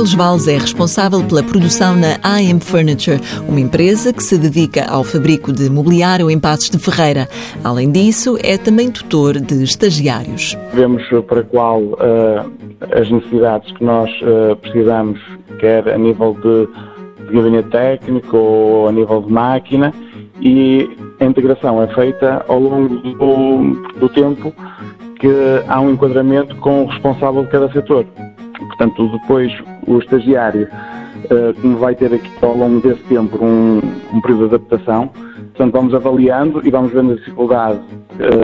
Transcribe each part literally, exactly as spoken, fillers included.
Carlos Vales é responsável pela produção na A M Furniture, uma empresa que se dedica ao fabrico de mobiliário em Paços de Ferreira. Além disso, é também tutor de estagiários. Vemos para qual uh, as necessidades que nós uh, precisamos, quer a nível de, de gabinete técnico ou a nível de máquina, e a integração é feita ao longo do, do tempo que há um enquadramento com o responsável de cada setor. Portanto, depois o estagiário, como vai ter aqui ao longo desse tempo um, um período de adaptação, portanto vamos avaliando e vamos vendo a dificuldade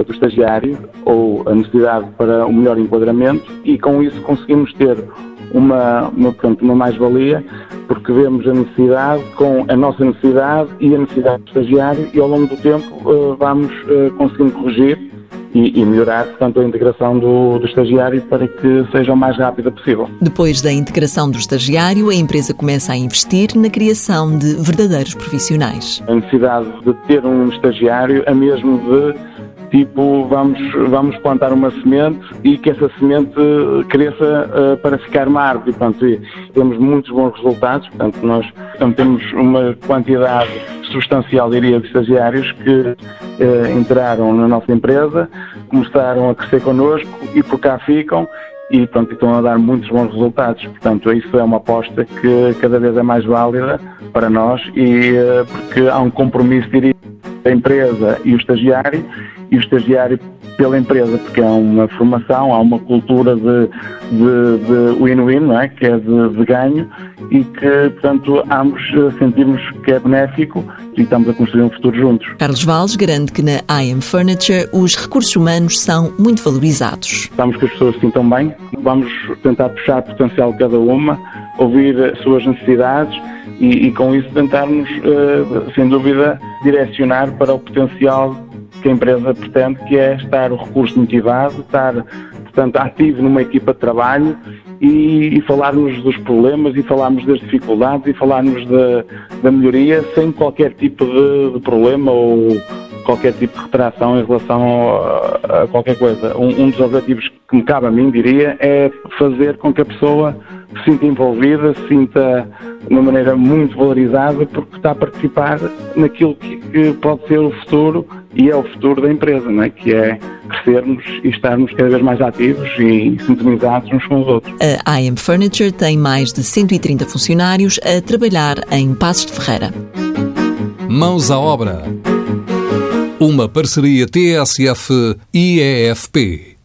do estagiário ou a necessidade para um melhor enquadramento, e com isso conseguimos ter uma, uma, portanto, uma mais-valia, porque vemos a necessidade com a nossa necessidade e a necessidade do estagiário, e ao longo do tempo vamos conseguindo corrigir e melhorar, portanto, a integração do, do estagiário para que seja o mais rápida possível. Depois da integração do estagiário, a empresa começa a investir na criação de verdadeiros profissionais. A necessidade de ter um estagiário é mesmo de, tipo, vamos, vamos plantar uma semente e que essa semente cresça uh, para ficar uma árvore. Portanto, e temos muitos bons resultados, portanto, nós então, temos uma quantidade substancial, diria, de estagiários que eh, entraram na nossa empresa, começaram a crescer connosco e por cá ficam e, pronto, estão a dar muitos bons resultados. Portanto, isso é uma aposta que cada vez é mais válida para nós, e eh, porque há um compromisso, diria, da empresa e o estagiário, e o estagiário pela empresa, porque há uma formação, há uma cultura de, de, de win-win, não é? Que é de, de ganho, e que, portanto, ambos sentimos que é benéfico e estamos a construir um futuro juntos. Carlos Vales garante que na I M Furniture os recursos humanos são muito valorizados. Estamos que as pessoas se sintam bem, vamos tentar puxar o potencial de cada uma, ouvir as suas necessidades e, e com isso tentarmos, sem dúvida, direcionar para o potencial que a empresa pretende, que é estar o recurso motivado, estar, portanto, ativo numa equipa de trabalho e, e falarmos dos problemas, e falarmos das dificuldades, e falarmos da, da melhoria, sem qualquer tipo de, de problema ou qualquer tipo de retração em relação a, a qualquer coisa. Um, um dos objetivos que me cabe a mim, diria, é fazer com que a pessoa se sinta envolvida, se sinta de uma maneira muito valorizada, porque está a participar naquilo que, que pode ser o futuro, e é o futuro da empresa, não é? Que é crescermos e estarmos cada vez mais ativos e sintonizados uns com os outros. A I M Furniture tem mais de cento e trinta funcionários a trabalhar em Paços de Ferreira. Mãos à obra. Uma parceria T S F I E F P.